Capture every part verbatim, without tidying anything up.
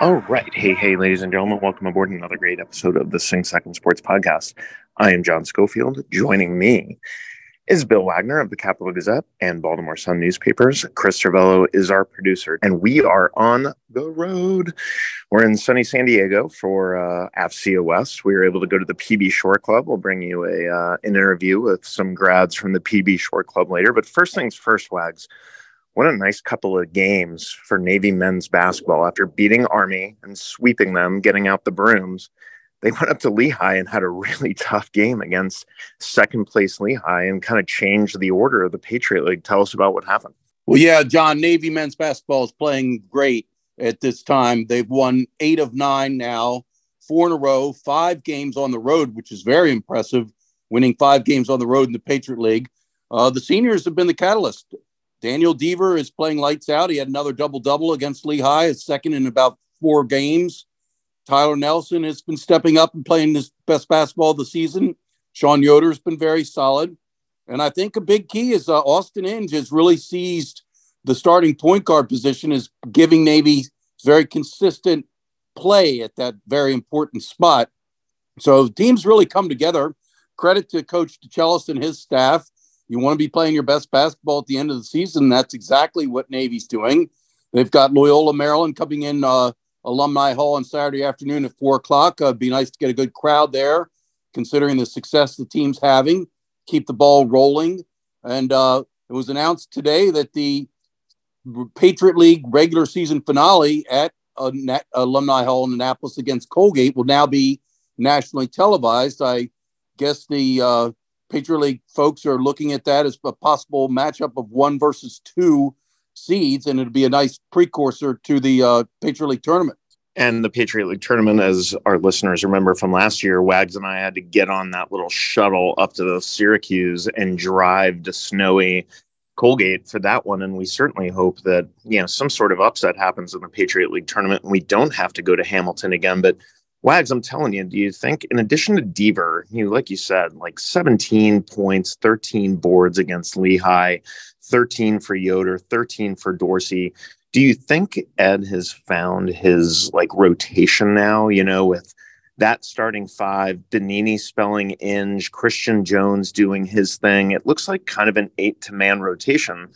All right. Hey, hey, ladies and gentlemen, welcome aboard another great episode of the Sing Second Sports Podcast. I am John Schofield. Joining me is Bill Wagner of the Capital Gazette and Baltimore Sun newspapers. Chris Cervello is our producer, and we are on the road. We're in sunny San Diego for uh, F C O S. We were able to go to the P B Shore Club. We'll bring you a uh, an interview with some grads from the P B Shore Club later. But first things first, Wags. What a nice couple of games for Navy men's basketball. After beating Army and sweeping them, getting out the brooms, they went up to Lehigh and had a really tough game against second-place Lehigh and kind of changed the order of the Patriot League. Tell us about what happened. Well, yeah, John, Navy men's basketball is playing great at this time. They've won eight of nine now, four in a row, five games on the road, which is very impressive, winning five games on the road in the Patriot League. Uh, the seniors have been the catalyst. Daniel Deaver is playing lights out. He had another double-double against Lehigh, his second in about four games. Tyler Nelson has been stepping up and playing his best basketball of the season. Sean Yoder has been very solid. And I think a big key is uh, Austin Inge has really seized the starting point guard position, is giving Navy very consistent play at that very important spot. So teams really come together. Credit to Coach DeCellis and his staff. You want to be playing your best basketball at the end of the season. That's exactly what Navy's doing. They've got Loyola Maryland coming in uh, Alumni Hall on Saturday afternoon at four o'clock. Uh, it'd be nice to get a good crowd there, considering the success the team's having. Keep the ball rolling. And uh, it was announced today that the Patriot League regular season finale at uh, Nat- Alumni Hall in Annapolis against Colgate will now be nationally televised. I guess the Uh, Patriot League folks are looking at that as a possible matchup of one versus two seeds, and it'd be a nice precursor to the uh, Patriot League tournament. And the Patriot League tournament, as our listeners remember from last year, Wags and I had to get on that little shuttle up to the Syracuse and drive to snowy Colgate for that one. And we certainly hope that, you know, some sort of upset happens in the Patriot League tournament and we don't have to go to Hamilton again. But Wags, I'm telling you, do you think, in addition to Deaver, you know, like you said, like seventeen points, thirteen boards against Lehigh, thirteen for Yoder, thirteen for Dorsey, do you think Ed has found his, like, rotation now, you know, with that starting five, Benini spelling Inge, Christian Jones doing his thing? It looks like kind of an eight-to-man rotation.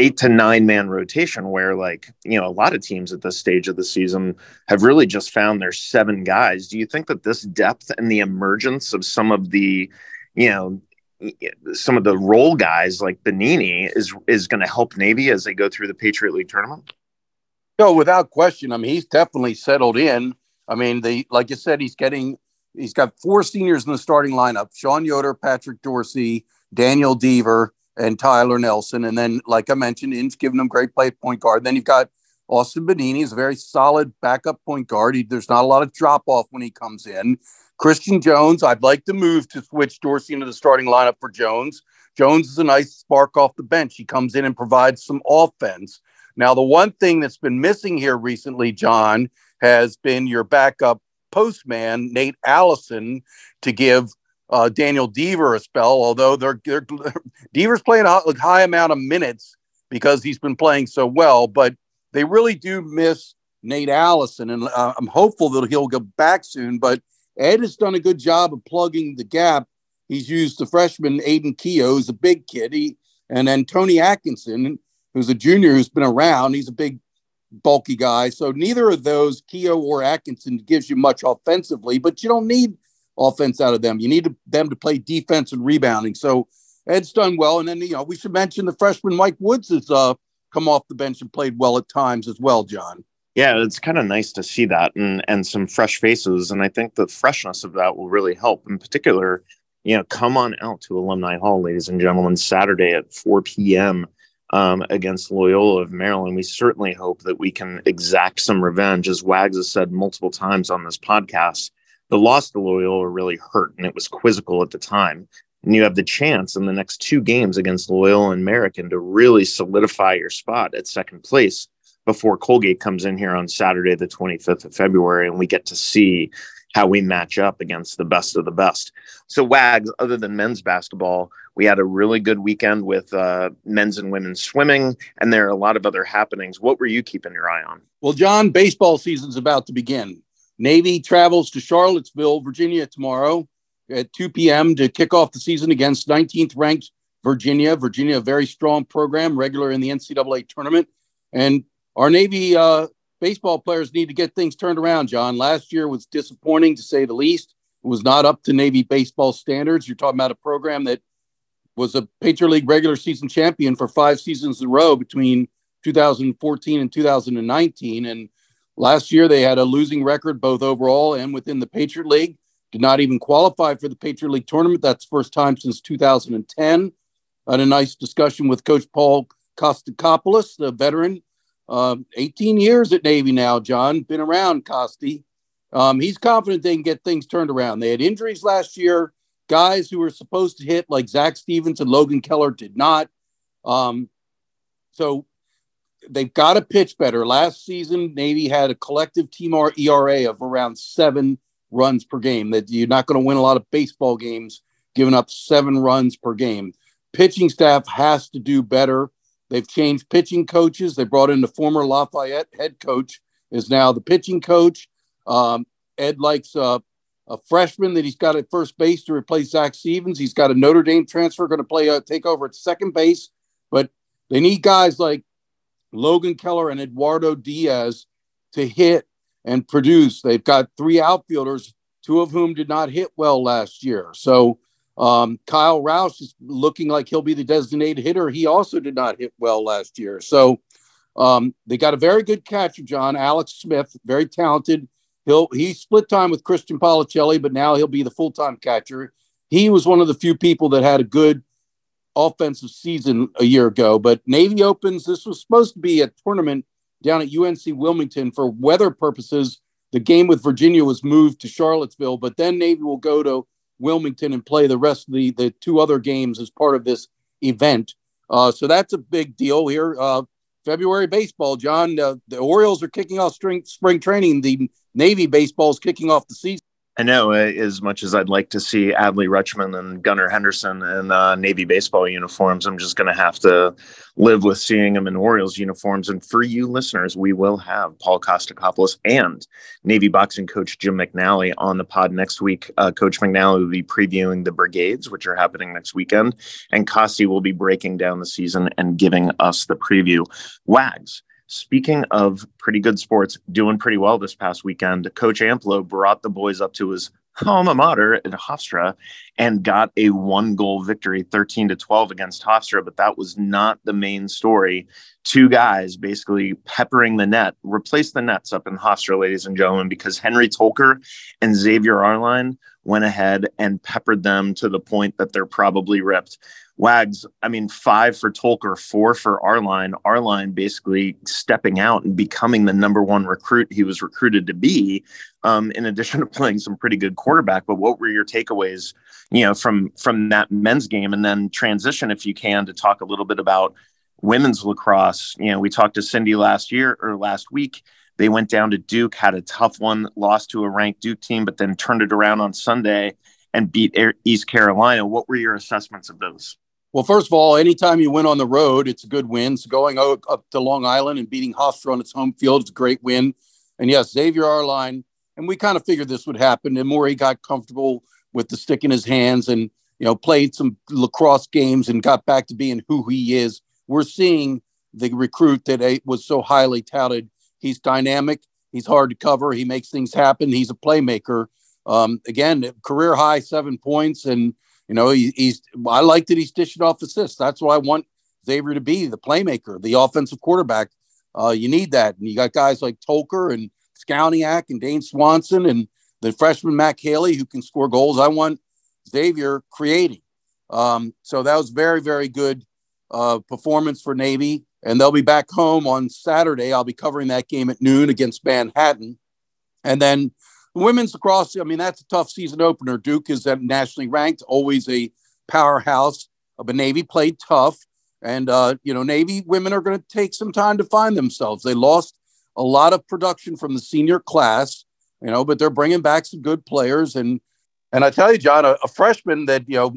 eight to nine man rotation where, like, you know, a lot of teams at this stage of the season have really just found their seven guys. Do you think that this depth and the emergence of some of the, you know, some of the role guys like Benini is, is going to help Navy as they go through the Patriot League tournament? No, without question. I mean, he's definitely settled in. I mean, the, like you said, he's getting, he's got four seniors in the starting lineup: Sean Yoder, Patrick Dorsey, Daniel Deaver, and Tyler Nelson. And then, like I mentioned, Inge giving them great play at point guard. Then you've got Austin Benini, is a very solid backup point guard. He, there's not a lot of drop-off when he comes in. Christian Jones, I'd like to move to switch Dorsey into the starting lineup for Jones. Jones is a nice spark off the bench. He comes in and provides some offense. Now, the one thing that's been missing here recently, John, has been your backup postman, Nate Allison, to give Uh, Daniel Deaver a spell, although they're, they're Deaver's playing a high amount of minutes because he's been playing so well, but they really do miss Nate Allison, and uh, I'm hopeful that he'll go back soon, but Ed has done a good job of plugging the gap. He's used the freshman Aiden Keough, who's a big kid, he, and then Tony Atkinson, who's a junior who's been around. He's a big, bulky guy, so neither of those, Keough or Atkinson, gives you much offensively, but you don't need offense out of them. You need to, them to play defense and rebounding. So Ed's done well. And then, you know, we should mention the freshman Mike Woods has uh, come off the bench and played well at times as well, John. Yeah, it's kind of nice to see that and and some fresh faces. And I think the freshness of that will really help. In particular, you know, come on out to Alumni Hall, ladies and gentlemen, Saturday at four p.m. Um, against Loyola of Maryland. We certainly hope that we can exact some revenge. As Wags has said multiple times on this podcast, the loss to Loyola really hurt, and it was quizzical at the time. And you have the chance in the next two games against Loyola and American to really solidify your spot at second place before Colgate comes in here on Saturday, the twenty-fifth of February, and we get to see how we match up against the best of the best. So Wags, other than men's basketball, we had a really good weekend with uh, men's and women's swimming, and there are a lot of other happenings. What were you keeping your eye on? Well, John, baseball season's about to begin. Navy travels to Charlottesville, Virginia tomorrow at two p.m. to kick off the season against nineteenth-ranked Virginia. Virginia, a very strong program, regular in the N C double A tournament. And our Navy uh, baseball players need to get things turned around, John. Last year was disappointing, to say the least. It was not up to Navy baseball standards. You're talking about a program that was a Patriot League regular season champion for five seasons in a row between two thousand fourteen and two thousand nineteen. And last year they had a losing record both overall and within the Patriot League. Did not even qualify for the Patriot League tournament. That's the first time since two thousand ten. I had a nice discussion with Coach Paul Kostakopoulos, the veteran. Uh, eighteen years at Navy now, John. Been around, Costi. Um, he's confident they can get things turned around. They had injuries last year. Guys who were supposed to hit, like Zach Stevens and Logan Keller, did not. Um, so they've got to pitch better. Last season, Navy had a collective team E R A of around seven runs per game. That you're not going to win a lot of baseball games giving up seven runs per game. Pitching staff has to do better. They've changed pitching coaches. They brought in the former Lafayette head coach, is now the pitching coach. Um, Ed likes uh, a freshman that he's got at first base to replace Zach Stevens. He's got a Notre Dame transfer going to play a takeover at second base. But they need guys like Logan Keller and Eduardo Diaz to hit and produce. They've got three outfielders, two of whom did not hit well last year. So Um, Kyle Roush is looking like he'll be the designated hitter. He also did not hit well last year. So um, they got a very good catcher, John, Alex Smith, very talented. He'll, he split time with Christian Policelli, but now he'll be the full-time catcher. He was one of the few people that had a good offensive season a year ago, but Navy opens. This was supposed to be a tournament down at U N C Wilmington for weather purposes. The game with Virginia was moved to Charlottesville, but then Navy will go to Wilmington and play the rest of the, the two other games as part of this event. Uh, so that's a big deal here. Uh, February baseball, John, uh, the Orioles are kicking off spring, spring training. The Navy baseball is kicking off the season. I know, uh, as much as I'd like to see Adley Rutschman and Gunnar Henderson in uh, Navy baseball uniforms, I'm just going to have to live with seeing them in Orioles uniforms. And for you listeners, we will have Paul Kostakopoulos and Navy boxing coach Jim McNally on the pod next week. Uh, Coach McNally will be previewing the brigades, which are happening next weekend. And Kosti will be breaking down the season and giving us the preview. Wags. Speaking of pretty good sports, doing pretty well this past weekend, Coach Amplo brought the boys up to his alma mater at Hofstra and got a one-goal victory, thirteen to twelve against Hofstra, but that was not the main story. Two guys basically peppering the net, replaced the nets up in Hofstra, ladies and gentlemen, because Henry Tolker and Xavier Arline went ahead and peppered them to the point that they're probably ripped. Wags, I mean, five for Tolker, four for Arline. Arline basically stepping out and becoming the number one recruit he was recruited to be, um, in addition to playing some pretty good quarterback. But what were your takeaways, you know, from, from that men's game? And then transition, if you can, to talk a little bit about women's lacrosse. You know, we talked to Cindy last year or last week. They went down to Duke, had a tough one, lost to a ranked Duke team, but then turned it around on Sunday and beat East Carolina. What were your assessments of those? Well, first of all, anytime you win on the road, it's a good win. So going up to Long Island and beating Hofstra on its home field is a great win. And yes, Xavier Arline, and we kind of figured this would happen. And Morey got comfortable with the stick in his hands and, you know, played some lacrosse games and got back to being who he is. We're seeing the recruit that was so highly touted. He's dynamic. He's hard to cover. He makes things happen. He's a playmaker. Um, again, career high seven points and, you know, he, he's. I like that he's dishing off assists. That's what I want Xavier to be, the playmaker, the offensive quarterback. Uh, you need that. And you got guys like Tolker and Skowniak and Dane Swanson and the freshman Mac Haley who can score goals. I want Xavier creating. Um, so that was very, very good uh, performance for Navy. And they'll be back home on Saturday. I'll be covering that game at noon against Manhattan. And then women's lacrosse, I mean, that's a tough season opener. Duke is nationally ranked, always a powerhouse. But Navy played tough. And, uh, you know, Navy women are going to take some time to find themselves. They lost a lot of production from the senior class, you know, but they're bringing back some good players. And and I tell you, John, a, a freshman that, you know,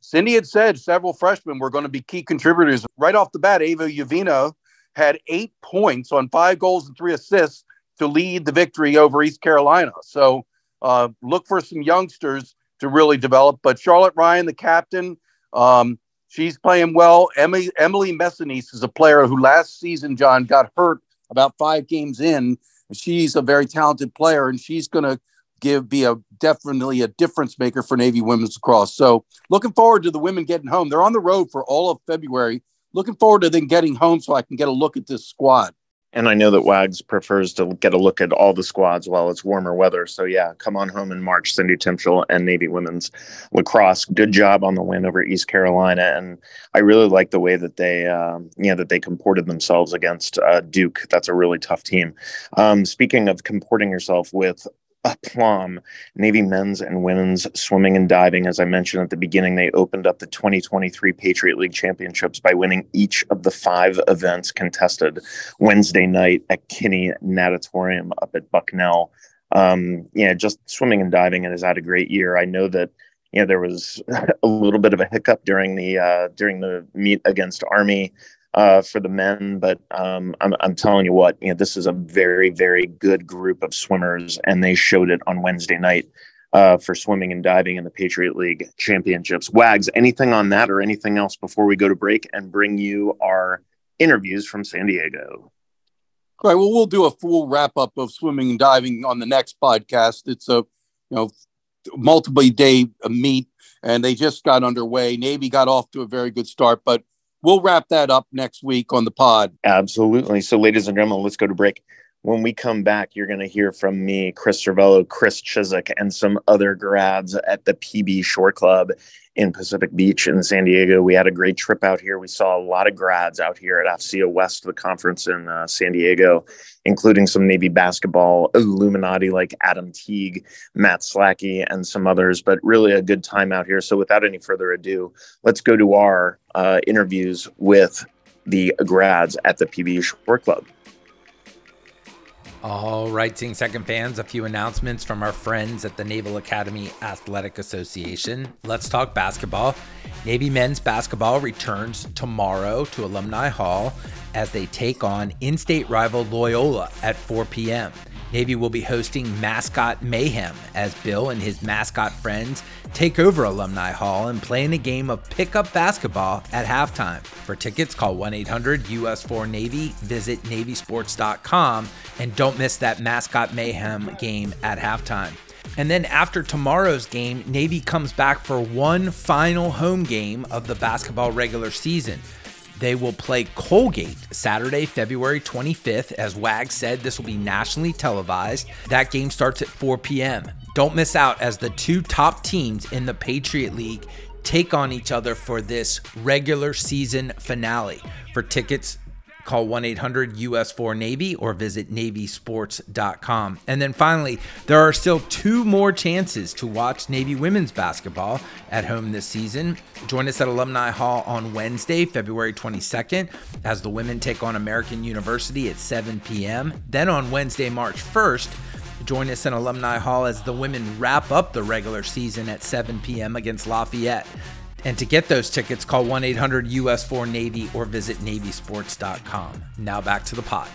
Cindy had said several freshmen were going to be key contributors. Right off the bat, Ava Uvino had eight points on five goals and three assists to lead the victory over East Carolina. So uh, look for some youngsters to really develop. But Charlotte Ryan, the captain, um, she's playing well. Emily, Emily Messinese is a player who last season, John, got hurt about five games in. She's a very talented player, and she's going to give be a definitely a difference maker for Navy women's lacrosse. So looking forward to the women getting home. They're on the road for all of February. Looking forward to them getting home so I can get a look at this squad. And I know that Wags prefers to get a look at all the squads while it's warmer weather. So, yeah, come on home in March, Cindy Timshel and Navy women's lacrosse. Good job on the win over East Carolina. And I really like the way that they um, you know, that they comported themselves against uh, Duke. That's a really tough team. Um, speaking of comporting yourself with aplomb, Navy men's and women's swimming and diving, as I mentioned at the beginning, they opened up the twenty twenty-three Patriot League Championships by winning each of the five events contested Wednesday night at Kinney Natatorium up at Bucknell. Um, yeah, just swimming and diving, it has had a great year. I know that you know there was a little bit of a hiccup during the uh, during the meet against Army Uh, for the men, but um, I'm, I'm telling you what, you know, this is a very, very good group of swimmers, and they showed it on Wednesday night uh, for swimming and diving in the Patriot League Championships. Wags, anything on that or anything else before we go to break and bring you our interviews from San Diego? All right. Well, we'll do a full wrap up of swimming and diving on the next podcast. It's a, you know, multiple day meet, and they just got underway. Navy got off to a very good start, but we'll wrap that up next week on the pod. Absolutely. So, ladies and gentlemen, let's go to break. When we come back, you're going to hear from me, Chris Cervello, Chris Chizik, and some other grads at the P B Shore Club in Pacific Beach in San Diego. We had a great trip out here. We saw a lot of grads out here at F C O S, the conference in uh, San Diego, including some Navy basketball Illuminati like Adam Teague, Matt Slackey, and some others, but really a good time out here. So without any further ado, let's go to our uh, interviews with the grads at the P B Shore Club. All right, Sing Second fans, a few announcements from our friends at the Naval Academy Athletic Association. Let's talk basketball. Navy men's basketball returns tomorrow to Alumni Hall as they take on in-state rival Loyola at four p.m. Navy will be hosting Mascot Mayhem as Bill and his mascot friends take over Alumni Hall and play in a game of pickup basketball at halftime. For tickets, call one eight hundred U S four Navy, visit navy sports dot com, and don't miss that Mascot Mayhem game at halftime. And then after tomorrow's game, Navy comes back for one final home game of the basketball regular season. They will play Colgate Saturday, February twenty-fifth. As Wag said, this will be nationally televised. That game starts at four p.m. Don't miss out as the two top teams in the Patriot League take on each other for this regular season finale. For tickets, call one eight hundred U S four Navy or visit navy sports dot com. And then finally, there are still two more chances to watch Navy women's basketball at home this season. Join us at Alumni Hall on Wednesday, February twenty-second, as the women take on American University at seven p.m. Then on Wednesday, March first, join us in Alumni Hall as the women wrap up the regular season at seven p.m. against Lafayette. And to get those tickets, call one eight hundred U S four Navy or visit navy sports dot com. Now back to the pod.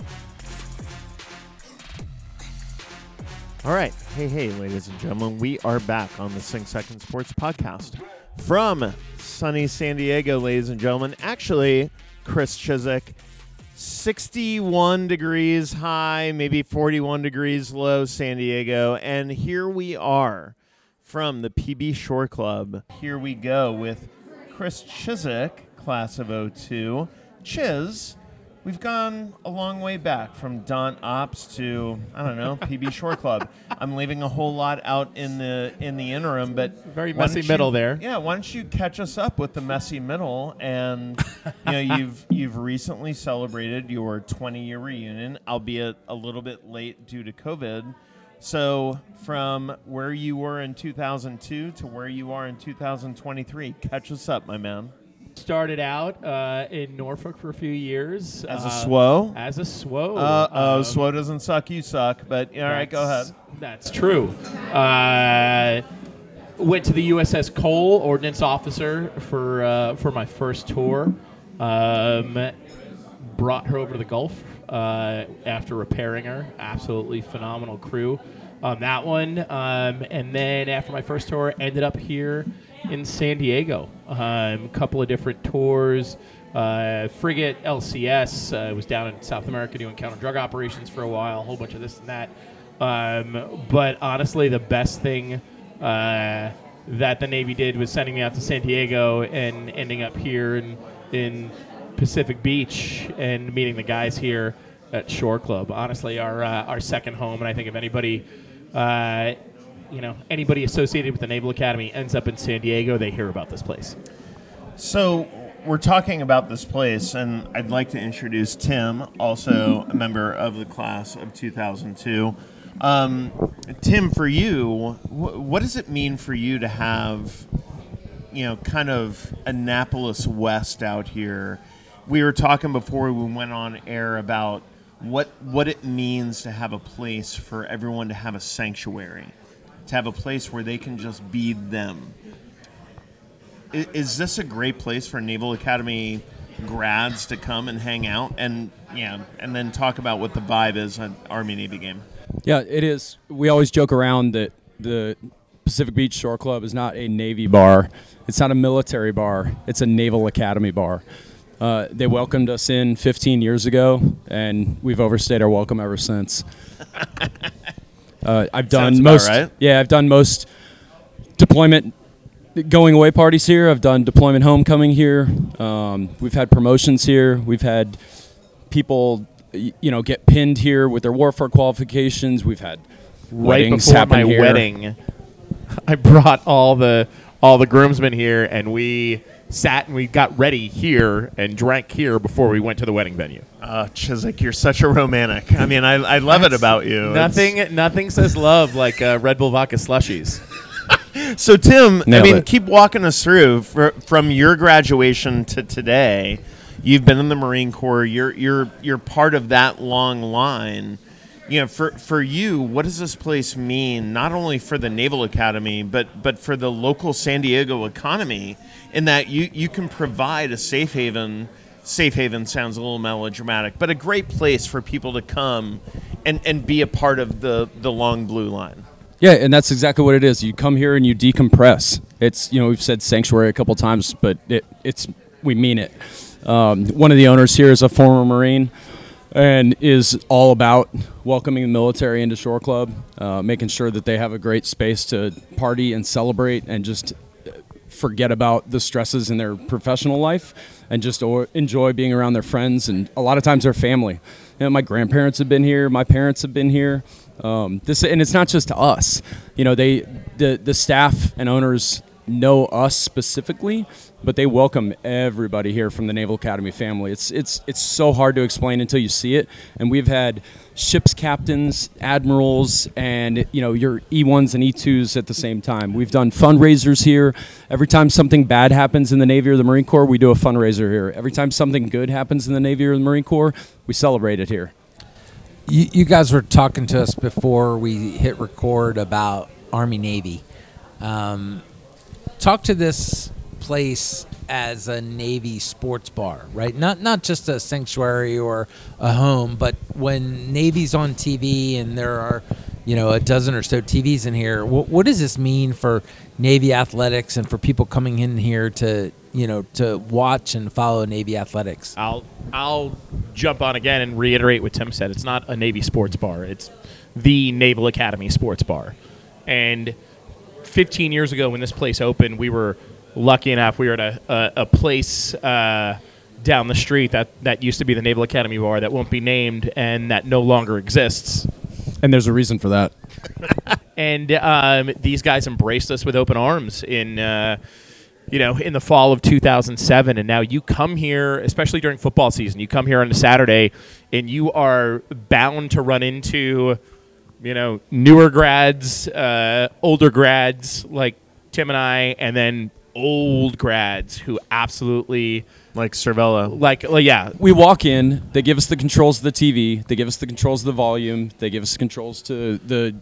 All right. Hey, hey, ladies and gentlemen. We are back on the Sing Second Sports Podcast from sunny San Diego, ladies and gentlemen. Actually, Chris Chizik, sixty-one degrees high, maybe forty-one degrees low, San Diego. And here we are. From the P B Shore Club, here we go with Chris Chizik, class of oh two. Chiz, we've gone a long way back from Don Ops to, I don't know, P B Shore Club. I'm leaving a whole lot out in the in the interim, but very messy middle you, there. Yeah, why don't you catch us up with the messy middle? And you know, you've you've recently celebrated your twenty year reunion, albeit a little bit late due to COVID. So from where you were in two thousand two to where you are in two thousand twenty-three, catch us up, my man. Started out uh, in Norfolk for a few years. As a uh, SWO? As a SWO. Uh-oh, um, SWO doesn't suck, you suck, but all right, go ahead. That's true. Uh, went to the U S S Cole, Ordnance Officer, for uh, for my first tour. Um, brought her over to the Gulf uh, after repairing her. Absolutely phenomenal crew on that one. Um, and then after my first tour, ended up here in San Diego. Um, couple of different tours. Uh, frigate, L C S. Uh, was down in South America doing counter-drug operations for a while, a whole bunch of this and that. Um, but honestly, the best thing uh, that the Navy did was sending me out to San Diego and ending up here in, in Pacific Beach and meeting the guys here at Shore Club. Honestly, our, uh, our second home. And I think if anybody... Uh, you know, anybody associated with the Naval Academy ends up in San Diego, they hear about this place. So we're talking about this place, and I'd like to introduce Tim, also a member of the class of two thousand two. Um, Tim, for you, wh- what does it mean for you to have, you know, kind of Annapolis West out here? We were talking before we went on air about what what it means to have a place for everyone to have a sanctuary, to have a place where they can just be them. Is, is this a great place for Naval Academy grads to come and hang out and yeah, and then talk about what the vibe is at Army-Navy game? Yeah, it is. We always joke around that the Pacific Beach Shore Club is not a Navy bar. It's not a military bar. It's a Naval Academy bar. Uh, they welcomed us in fifteen years ago, and we've overstayed our welcome ever since. Uh, I've done most, right. yeah, I've done most deployment going away parties here. I've done deployment homecoming here. Um, we've had promotions here. We've had people, you know, get pinned here with their warfare qualifications. We've had right weddings before happen my here. Wedding, I brought all the all the groomsmen here, and we sat and we got ready here and drank here before we went to the wedding venue. Uh, Chizik, you're such a romantic. I mean, I, I love it about you. Nothing it's... nothing says love like uh, Red Bull vodka slushies. So, Tim, Nailed I mean, it. Keep walking us through. For, from your graduation to today, you've been in the Marine Corps. You're you're you're part of that long line. You know, for, for you, what does this place mean, not only for the Naval Academy, but, but for the local San Diego economy, in that you, you can provide a safe haven. Safe haven sounds a little melodramatic, but a great place for people to come and, and be a part of the, the long blue line. Yeah, and that's exactly what it is. You come here and you decompress. It's, you know, we've said sanctuary a couple times, but it it's we mean it. Um, one of the owners here is a former Marine, and is all about welcoming the military into Shore Club, uh, making sure that they have a great space to party and celebrate and just forget about the stresses in their professional life and just o- enjoy being around their friends and a lot of times their family. You know, my grandparents have been here. My parents have been here. Um, this and it's not just to us. You know, they the the staff and owners know us specifically, but they welcome everybody here from the Naval Academy family. It's it's it's so hard to explain until you see it. And we've had ships captains, admirals, and you know your E ones and E twos at the same time. We've done fundraisers here. Every time something bad happens in the Navy or the Marine Corps, we do a fundraiser here. Every time something good happens in the Navy or the Marine Corps, we celebrate it here. You, you guys were talking to us before we hit record about Army Navy. Um, talk to this place as a Navy sports bar, right? Not not just a sanctuary or a home, but when Navy's on T V and there are, you know, a dozen or so T Vs in here, what, what does this mean for Navy athletics and for people coming in here to, you know, to watch and follow Navy athletics? I'll I'll jump on again and reiterate what Tim said. It's not a Navy sports bar. It's the Naval Academy sports bar. And fifteen years ago when this place opened, we were lucky enough, we were at a, a, a place uh, down the street that, that used to be the Naval Academy bar that won't be named and that no longer exists. And there's a reason for that. And um, these guys embraced us with open arms in uh, you know, in the fall of two thousand seven. And now you come here, especially during football season, you come here on a Saturday and you are bound to run into, you know, newer grads, uh, older grads like Tim and I, and then old grads who absolutely... Like Cervella. Like, well, yeah. We walk in, they give us the controls of the T V, they give us the controls of the volume, they give us the controls to the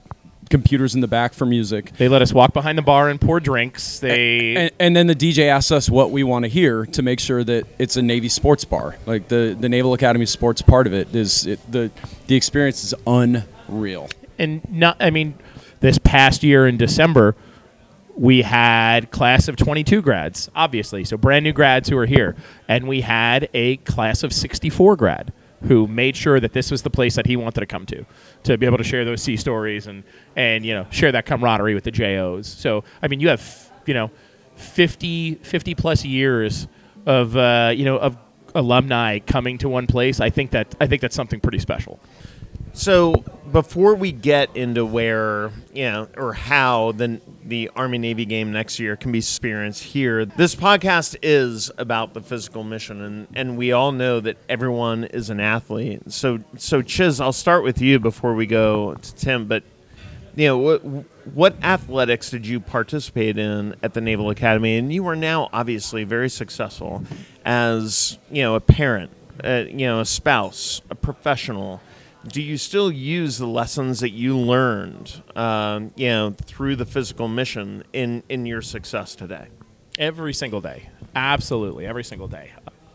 computers in the back for music. They let us walk behind the bar and pour drinks. They And, and then the D J asks us what we want to hear to make sure that it's a Navy sports bar. Like the, the Naval Academy sports part of it is it, the the experience is unreal. And not, I mean, this past year in December, we had class of twenty-two grads, obviously, so brand new grads who are here. And we had a class of sixty-four grad who made sure that this was the place that he wanted to come to, to be able to share those sea stories and, and you know, share that camaraderie with the J Os. So, I mean, you have, you know, fifty, fifty plus years of, uh, you know, of alumni coming to one place. I think that I think that's something pretty special. So before we get into where, you know, or how the, the Army-Navy game next year can be experienced here, this podcast is about the physical mission, and, and we all know that everyone is an athlete. So, so Chiz, I'll start with you before we go to Tim, but, you know, what, what athletics did you participate in at the Naval Academy? And you are now obviously very successful as, you know, a parent, a, you know, a spouse, a professional. Do you still use the lessons that you learned, um, you know, through the physical mission in, in your success today? Every single day. Absolutely. Every single day.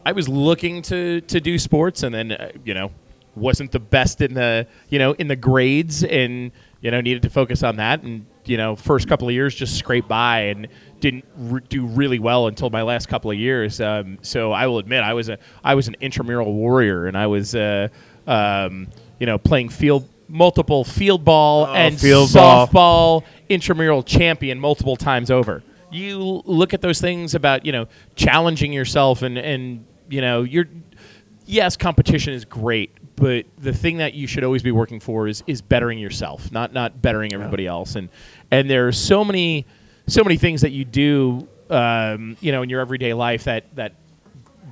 I was looking to, to do sports and then, uh, you know, wasn't the best in the, you know, in the grades and, you know, needed to focus on that. And, you know, first couple of years just scraped by and didn't re- do really well until my last couple of years. Um, so I will admit I was a, I was an intramural warrior and I was, uh, um, you know, playing field, multiple field ball oh, and field softball, ball. Intramural champion multiple times over. You look at those things about, you know, challenging yourself and, and you know, you're, yes, competition is great, but the thing that you should always be working for is, is bettering yourself, not not bettering everybody yeah. else. And and there are so many so many things that you do, um, you know, in your everyday life that, that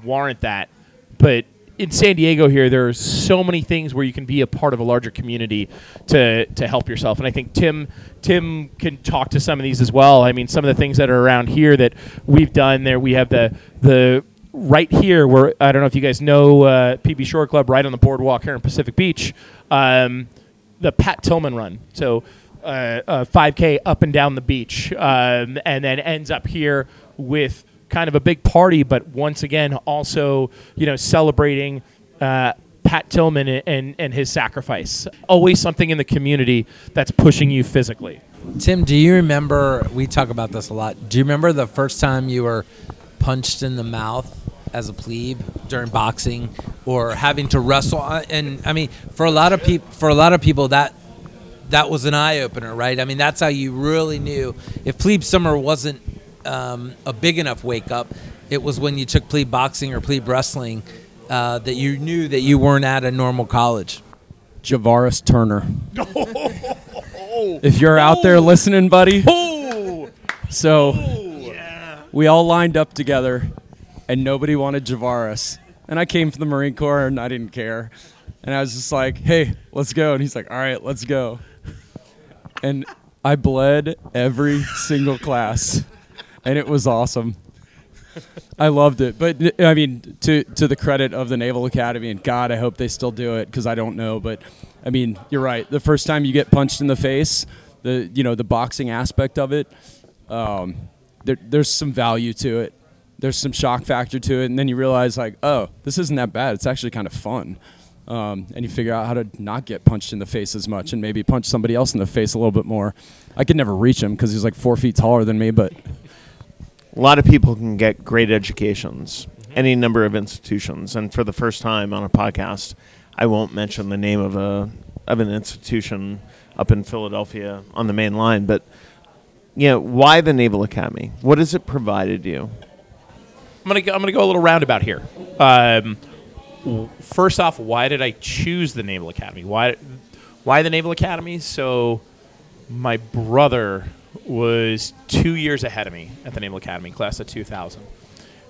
warrant that, but in San Diego here, there are so many things where you can be a part of a larger community to to help yourself. And I think Tim Tim can talk to some of these as well. I mean, some of the things that are around here that we've done there, we have the the right here where, I don't know if you guys know uh, P B Shore Club right on the boardwalk here in Pacific Beach, um, the Pat Tillman run. So uh, a five K up and down the beach um, and then ends up here with kind of a big party, but once again, also, you know, celebrating uh, Pat Tillman and, and his sacrifice. Always something in the community that's pushing you physically. Tim, do you remember, we talk about this a lot, do you remember the first time you were punched in the mouth as a plebe during boxing or having to wrestle? And I mean, for a lot of people, for a lot of people that, that was an eye-opener, right? I mean, that's how you really knew if plebe summer wasn't Um, a big enough wake up. It was when you took plebe boxing or plebe wrestling uh, that you knew that you weren't at a normal college. Javaris Turner. If you're out there listening, buddy. So yeah. We all lined up together and nobody wanted Javaris. And I came from the Marine Corps and I didn't care. And I was just like, hey, let's go. And he's like, all right, let's go. And I bled every single class. And it was awesome. I loved it. But, I mean, to to the credit of the Naval Academy, and God, I hope they still do it because I don't know. But, I mean, you're right. The first time you get punched in the face, the you know, the boxing aspect of it, um, there, there's some value to it. There's some shock factor to it. And then you realize, like, oh, this isn't that bad. It's actually kind of fun. Um, and you figure out how to not get punched in the face as much and maybe punch somebody else in the face a little bit more. I could never reach him because he's, like, four feet taller than me, but... A lot of people can get great educations, mm-hmm. any number of institutions. And for the first time on a podcast, I won't mention the name of a of an institution up in Philadelphia on the main line. But, you know, why the Naval Academy? What has it provided you? I'm gonna go, I'm gonna go a little roundabout here. Um, first off, why did I choose the Naval Academy? Why why the Naval Academy? So my brother was two years ahead of me at the Naval Academy, class of two thousand,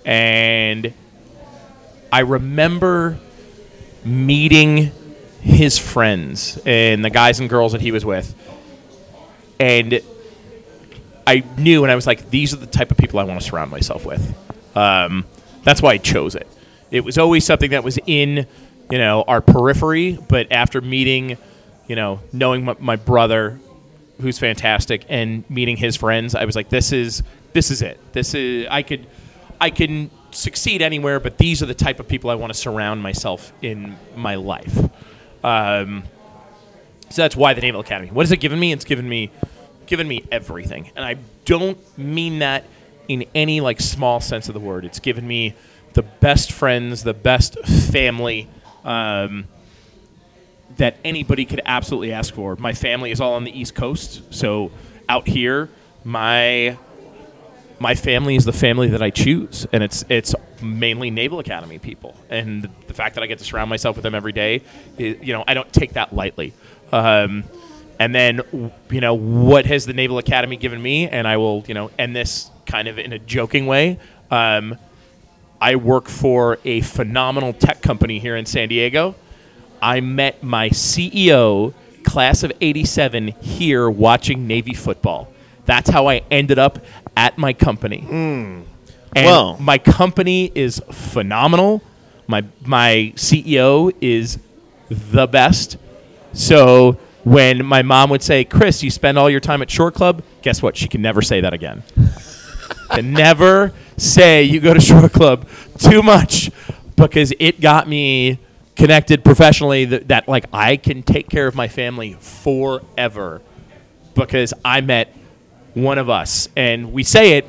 and I remember meeting his friends and the guys and girls that he was with, and I knew, and I was like, these are the type of people I want to surround myself with. Um, that's why I chose it. It was always something that was in, you know, our periphery, but after meeting, you know, knowing my, my brother, who's fantastic, and meeting his friends, I was like, this is this is it. This is I could I can succeed anywhere, but these are the type of people I want to surround myself in my life. Um, so that's why the Naval Academy. What has it given me? It's given me given me everything. And I don't mean that in any like small sense of the word. It's given me the best friends, the best family, um, that anybody could absolutely ask for. My family is all on the East Coast, so out here, my my family is the family that I choose, and it's it's mainly Naval Academy people. And the fact that I get to surround myself with them every day, it, you know, I don't take that lightly. Um, and then, you know, what has the Naval Academy given me? And I will, you know, end this kind of in a joking way. Um, I work for a phenomenal tech company here in San Diego. I met my C E O, class of eighty-seven, here watching Navy football. That's how I ended up at my company. Mm. And well, my company is phenomenal. My my C E O is the best. So when my mom would say, "Chris, you spend all your time at Shore Club," guess what? She can never say that again. Can never say you go to Shore Club too much, because it got me connected professionally, that, that like I can take care of my family forever because I met one of us. And we say it,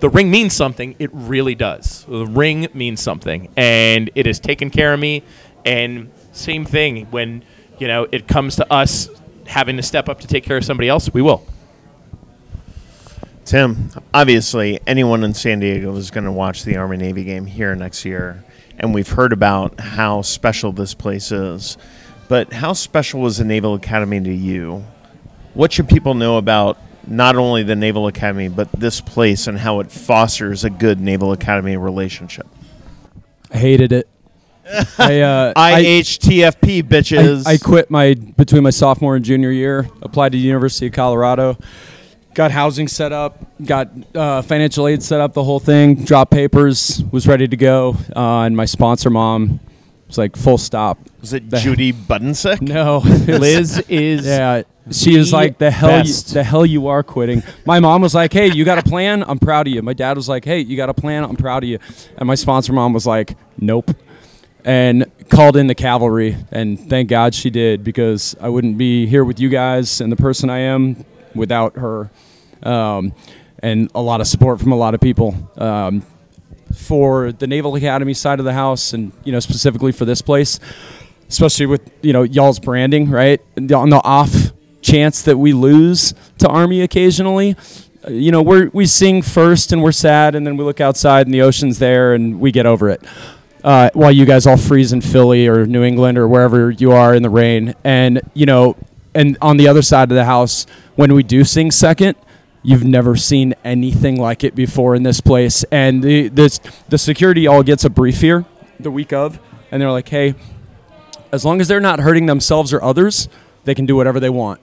the ring means something. It really does. The ring means something, and it has taken care of me. And same thing when, you know, it comes to us having to step up to take care of somebody else, we will. Tim, obviously anyone in San Diego is going to watch the Army-Navy game here next year. And we've heard about how special this place is. But how special was the Naval Academy to you? What should people know about not only the Naval Academy, but this place and how it fosters a good Naval Academy relationship? I hated it. I, uh, I H T F P, I, bitches. I, I quit my between my sophomore and junior year, applied to the University of Colorado, got housing set up, got uh, financial aid set up, the whole thing, dropped papers, was ready to go. Uh, and my sponsor mom was like, full stop. Was it the Judy Budensick? No. Liz is yeah. She was like, the hell, you, the hell you are quitting. My mom was like, hey, you got a plan? I'm proud of you. My dad was like, hey, you got a plan? I'm proud of you. And my sponsor mom was like, nope. And called in the cavalry. And thank God she did, because I wouldn't be here with you guys and the person I am without her, um, and a lot of support from a lot of people, um, for the Naval Academy side of the house, and, you know, specifically for this place, especially with, you know, y'all's branding, right? And on the off chance that we lose to Army occasionally, you know, we we sing first and we're sad, and then we look outside and the ocean's there and we get over it. Uh, while you guys all freeze in Philly or New England or wherever you are in the rain, and, you know, and on the other side of the house, when we do sing second, you've never seen anything like it before in this place. And the this, the security all gets a brief here the week of, and they're like, hey, as long as they're not hurting themselves or others, they can do whatever they want.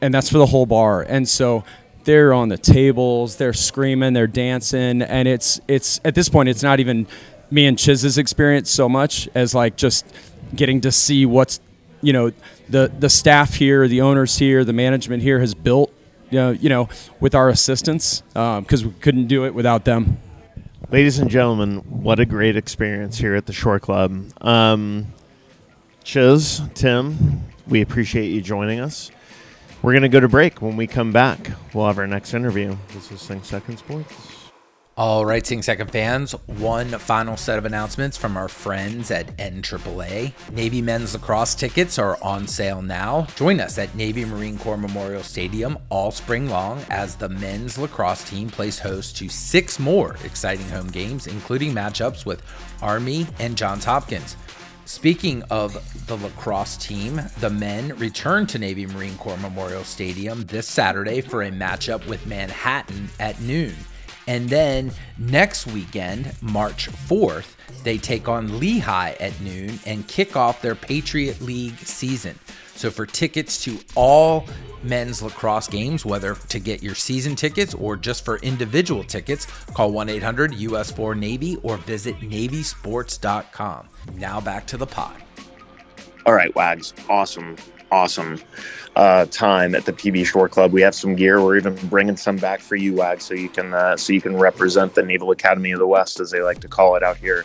And that's for the whole bar. And so they're on the tables, they're screaming, they're dancing, and it's it's at this point, it's not even me and Chiz's experience so much as like just getting to see what's, you know, the the staff here, the owners here, the management here has built, you know, you know with our assistance, because um, we couldn't do it without them. Ladies and gentlemen, what a great experience here at the Shore Club. Um, Chiz, Tim, we appreciate you joining us. We're going to go to break. When we come back, we'll have our next interview. This is Sing Second Sports. All right, Sing Second fans, one final set of announcements from our friends at N triple A. Navy men's lacrosse tickets are on sale now. Join us at Navy Marine Corps Memorial Stadium all spring long as the men's lacrosse team plays host to six more exciting home games, including matchups with Army and Johns Hopkins. Speaking of the lacrosse team, the men return to Navy Marine Corps Memorial Stadium this Saturday for a matchup with Manhattan at noon. And then next weekend, March fourth, they take on Lehigh at noon and kick off their Patriot League season. So for tickets to all men's lacrosse games, whether to get your season tickets or just for individual tickets, call one eight hundred U S four Navy or visit navy sports dot com. Now back to the pod. All right, Wags. Awesome. Awesome uh, time at the P B Shore Club. We have some gear. We're even bringing some back for you, Wag, so you can uh, so you can represent the Naval Academy of the West, as they like to call it out here.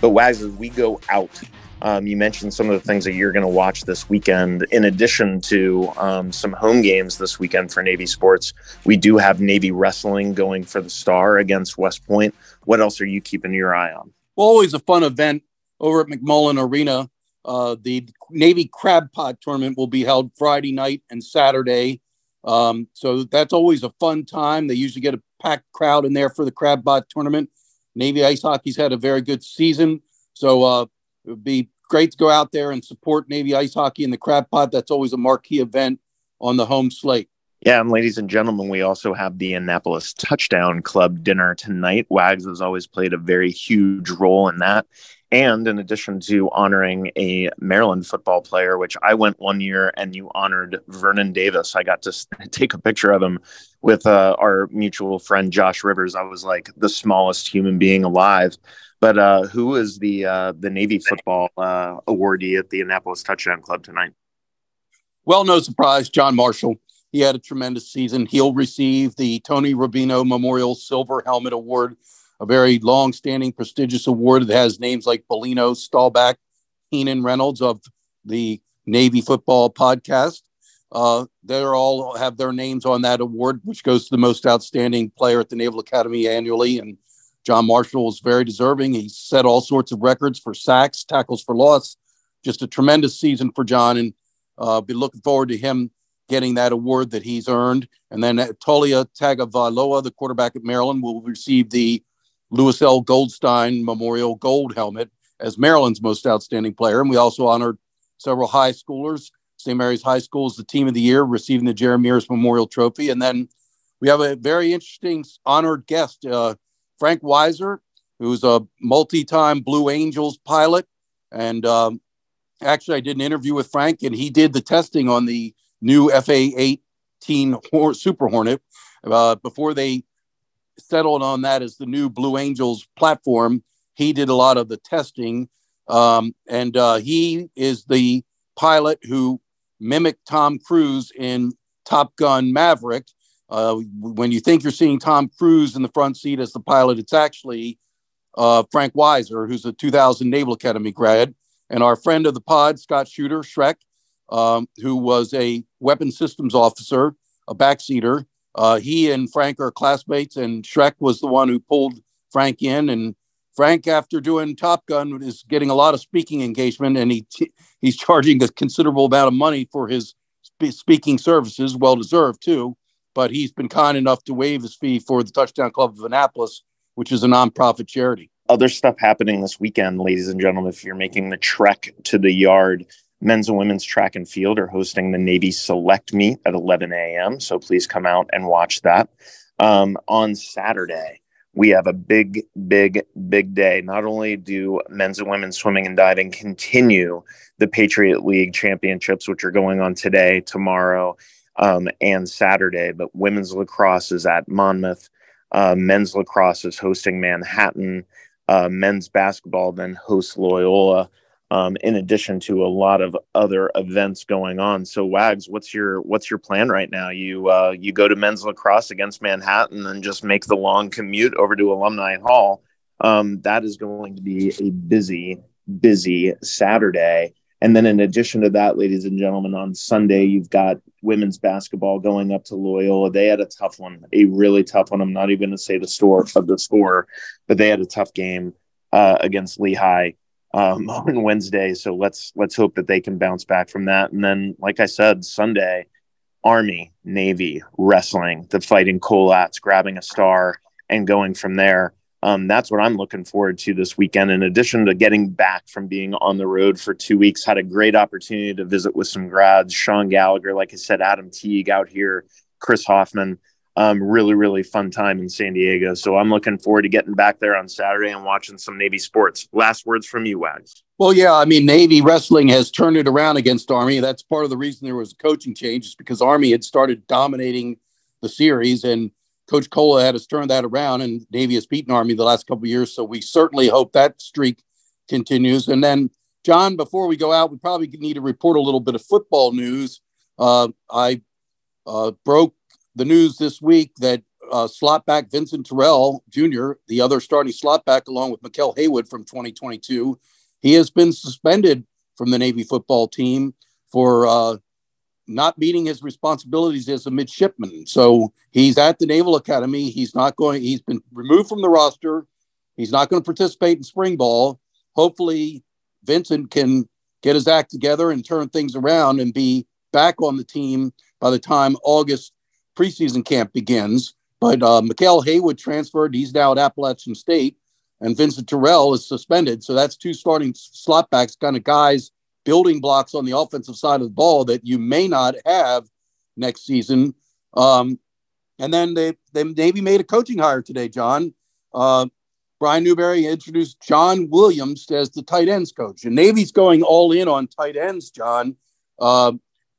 But Wags, as we go out, um, you mentioned some of the things that you're going to watch this weekend. In addition to um, some home games this weekend for Navy sports, we do have Navy wrestling going for the Star against West Point. What else are you keeping your eye on? Well, always a fun event over at McMullen Arena. Uh, the Navy Crab Pot Tournament will be held Friday night and Saturday. Um, so that's always a fun time. They usually get a packed crowd in there for the Crab Pot Tournament. Navy Ice Hockey's had a very good season. So uh, it would be great to go out there and support Navy Ice Hockey and the Crab Pot. That's always a marquee event on the home slate. Yeah, and ladies and gentlemen, we also have the Annapolis Touchdown Club dinner tonight. Wags has always played a very huge role in that. And in addition to honoring a Maryland football player, which I went one year and you honored Vernon Davis. I got to take a picture of him with uh, our mutual friend, Josh Rivers. I was like the smallest human being alive. But uh, who is the uh, the Navy football uh, awardee at the Annapolis Touchdown Club tonight? Well, no surprise, John Marshall. He had a tremendous season. He'll receive the Tony Robino Memorial Silver Helmet Award, a very long-standing, prestigious award that has names like Bellino, Staubach, Heenan Reynolds of the Navy Football Podcast. Uh, they all have their names on that award, which goes to the most outstanding player at the Naval Academy annually. And John Marshall is very deserving. He set all sorts of records for sacks, tackles for loss. Just a tremendous season for John, and uh, be looking forward to him getting that award that he's earned. And then Tolia Tagovailoa, the quarterback at Maryland, will receive the Lewis L. Goldstein Memorial Gold Helmet as Maryland's most outstanding player. And we also honored several high schoolers. Saint Mary's High School is the team of the year, receiving the Jeremias Memorial Trophy. And then we have a very interesting honored guest, uh, Frank Weiser, who's a multi-time Blue Angels pilot. And um, actually, I did an interview with Frank, and he did the testing on the new F A eighteen Super Hornet uh, before they settled on that as the new Blue Angels platform. He did a lot of the testing, um, and uh, he is the pilot who mimicked Tom Cruise in Top Gun Maverick. Uh, when you think you're seeing Tom Cruise in the front seat as the pilot, it's actually uh, Frank Weiser, who's a two thousand Naval Academy grad, and our friend of the pod, Scott Shooter, Shrek, um, who was a weapons systems officer, a backseater. Uh, he and Frank are classmates, and Shrek was the one who pulled Frank in. And Frank, after doing Top Gun, is getting a lot of speaking engagement, and he t- he's charging a considerable amount of money for his sp- speaking services, well-deserved, too. But he's been kind enough to waive his fee for the Touchdown Club of Annapolis, which is a nonprofit charity. Other stuff happening this weekend, ladies and gentlemen, if you're making the trek to the yard, men's and women's track and field are hosting the Navy Select Meet at eleven a.m., so please come out and watch that. Um, on Saturday, we have a big, big, big day. Not only do men's and women's swimming and diving continue the Patriot League championships, which are going on today, tomorrow, um, and Saturday, but women's lacrosse is at Monmouth. Uh, men's lacrosse is hosting Manhattan. Uh, men's basketball then hosts Loyola. Um, in addition to a lot of other events going on. So Wags, what's your what's your plan right now? You uh, you go to men's lacrosse against Manhattan and just make the long commute over to Alumni Hall. Um, that is going to be a busy, busy Saturday. And then in addition to that, ladies and gentlemen, on Sunday, you've got women's basketball going up to Loyola. They had a tough one, a really tough one. I'm not even going to say the store of the score, but they had a tough game uh, against Lehigh um, on Wednesday. So let's, let's hope that they can bounce back from that. And then, like I said, Sunday, Army, Navy, wrestling, the Fighting Colats, grabbing a star and going from there. Um, that's what I'm looking forward to this weekend. In addition to getting back from being on the road for two weeks, had a great opportunity to visit with some grads, Sean Gallagher, like I said, Adam Teague out here, Chris Hoffman, um, really, really fun time in San Diego. So I'm looking forward to getting back there on Saturday and watching some Navy sports. Last words from you, Wags. Well, yeah, I mean, Navy wrestling has turned it around against Army. That's part of the reason there was a coaching change, is because Army had started dominating the series, and Coach Kola had us turn that around, and Navy has beaten Army the last couple of years. So we certainly hope that streak continues. And then, John, before we go out, we probably need to report a little bit of football news. Uh, I uh, broke the news this week that uh, slot back Vincent Terrell Junior, the other starting slot back, along with Mikkel Haywood from twenty twenty-two, he has been suspended from the Navy football team for uh not meeting his responsibilities as a midshipman. So he's at the Naval Academy. He's not going, he's been removed from the roster. He's not going to participate in spring ball. Hopefully Vincent can get his act together and turn things around and be back on the team by the time August preseason camp begins. But uh, Mikkel Haywood transferred. He's now at Appalachian State, and Vincent Terrell is suspended. So that's two starting slot backs, kind of guys, building blocks on the offensive side of the ball that you may not have next season. Um, and then they, they Navy made a coaching hire today, John. Uh, Brian Newberry introduced John Williams as the tight ends coach. And Navy's going all in on tight ends, John. Uh,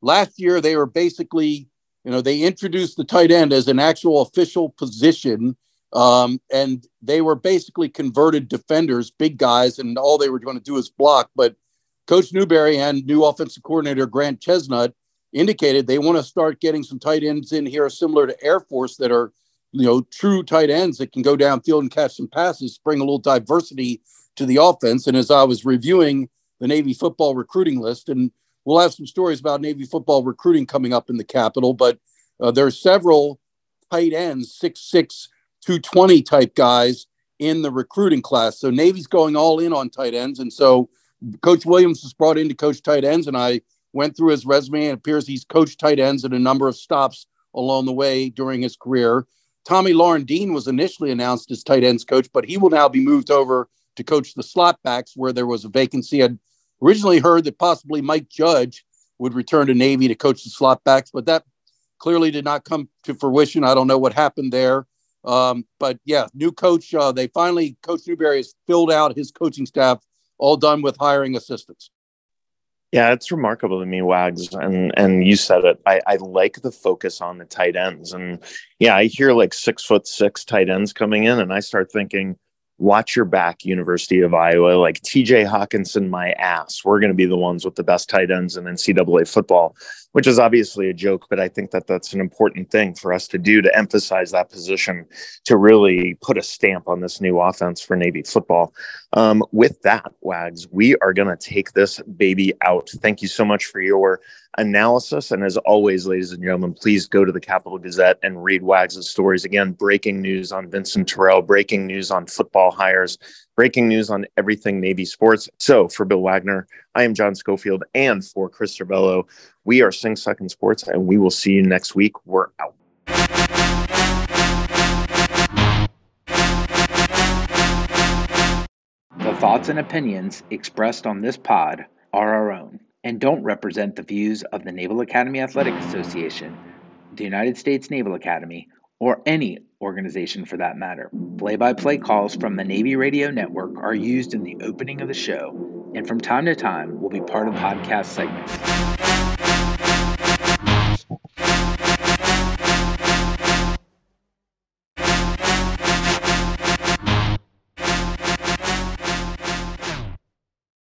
last year, they were basically, you know, they introduced the tight end as an actual official position. Um, and they were basically converted defenders, big guys, and all they were going to do is block. But Coach Newberry and new offensive coordinator Grant Chesnut indicated they want to start getting some tight ends in here similar to Air Force that are, you know, true tight ends that can go downfield and catch some passes, bring a little diversity to the offense. And as I was reviewing the Navy football recruiting list, and we'll have some stories about Navy football recruiting coming up in the Capitol, but uh, there are several tight ends, six six, two twenty type guys in the recruiting class. So Navy's going all in on tight ends. And so Coach Williams was brought in to coach tight ends, and I went through his resume, and it appears he's coached tight ends at a number of stops along the way during his career. Tommy Lauren Dean was initially announced as tight ends coach, but he will now be moved over to coach the slot backs where there was a vacancy. I'd originally heard that possibly Mike Judge would return to Navy to coach the slot backs, but that clearly did not come to fruition. I don't know what happened there. Um, but yeah, new coach, uh, they finally, Coach Newberry has filled out his coaching staff, all done with hiring assistants. Yeah, it's remarkable to me, Wags, and and you said it. I, I like the focus on the tight ends, and yeah, I hear like six foot six tight ends coming in, and I start thinking, watch your back, University of Iowa, like T J Hawkinson, my ass. We're going to be the ones with the best tight ends in N C double A football, which is obviously a joke, but I think that that's an important thing for us to do, to emphasize that position, to really put a stamp on this new offense for Navy football. Um, with that, Wags, we are going to take this baby out. Thank you so much for your analysis. And as always, ladies and gentlemen, please go to the Capital Gazette and read Wags' stories. Again, breaking news on Vincent Terrell, breaking news on football hires, breaking news on everything Navy sports. So for Bill Wagner, I am John Schofield, and for Chris Cervello, we are Sing Second Sports, and we will see you next week. We're out. The thoughts and opinions expressed on this pod are our own and don't represent the views of the Naval Academy Athletic Association, the United States Naval Academy, or any organization for that matter. Play-by-play calls from the Navy Radio Network are used in the opening of the show, and from time to time will be part of podcast segments.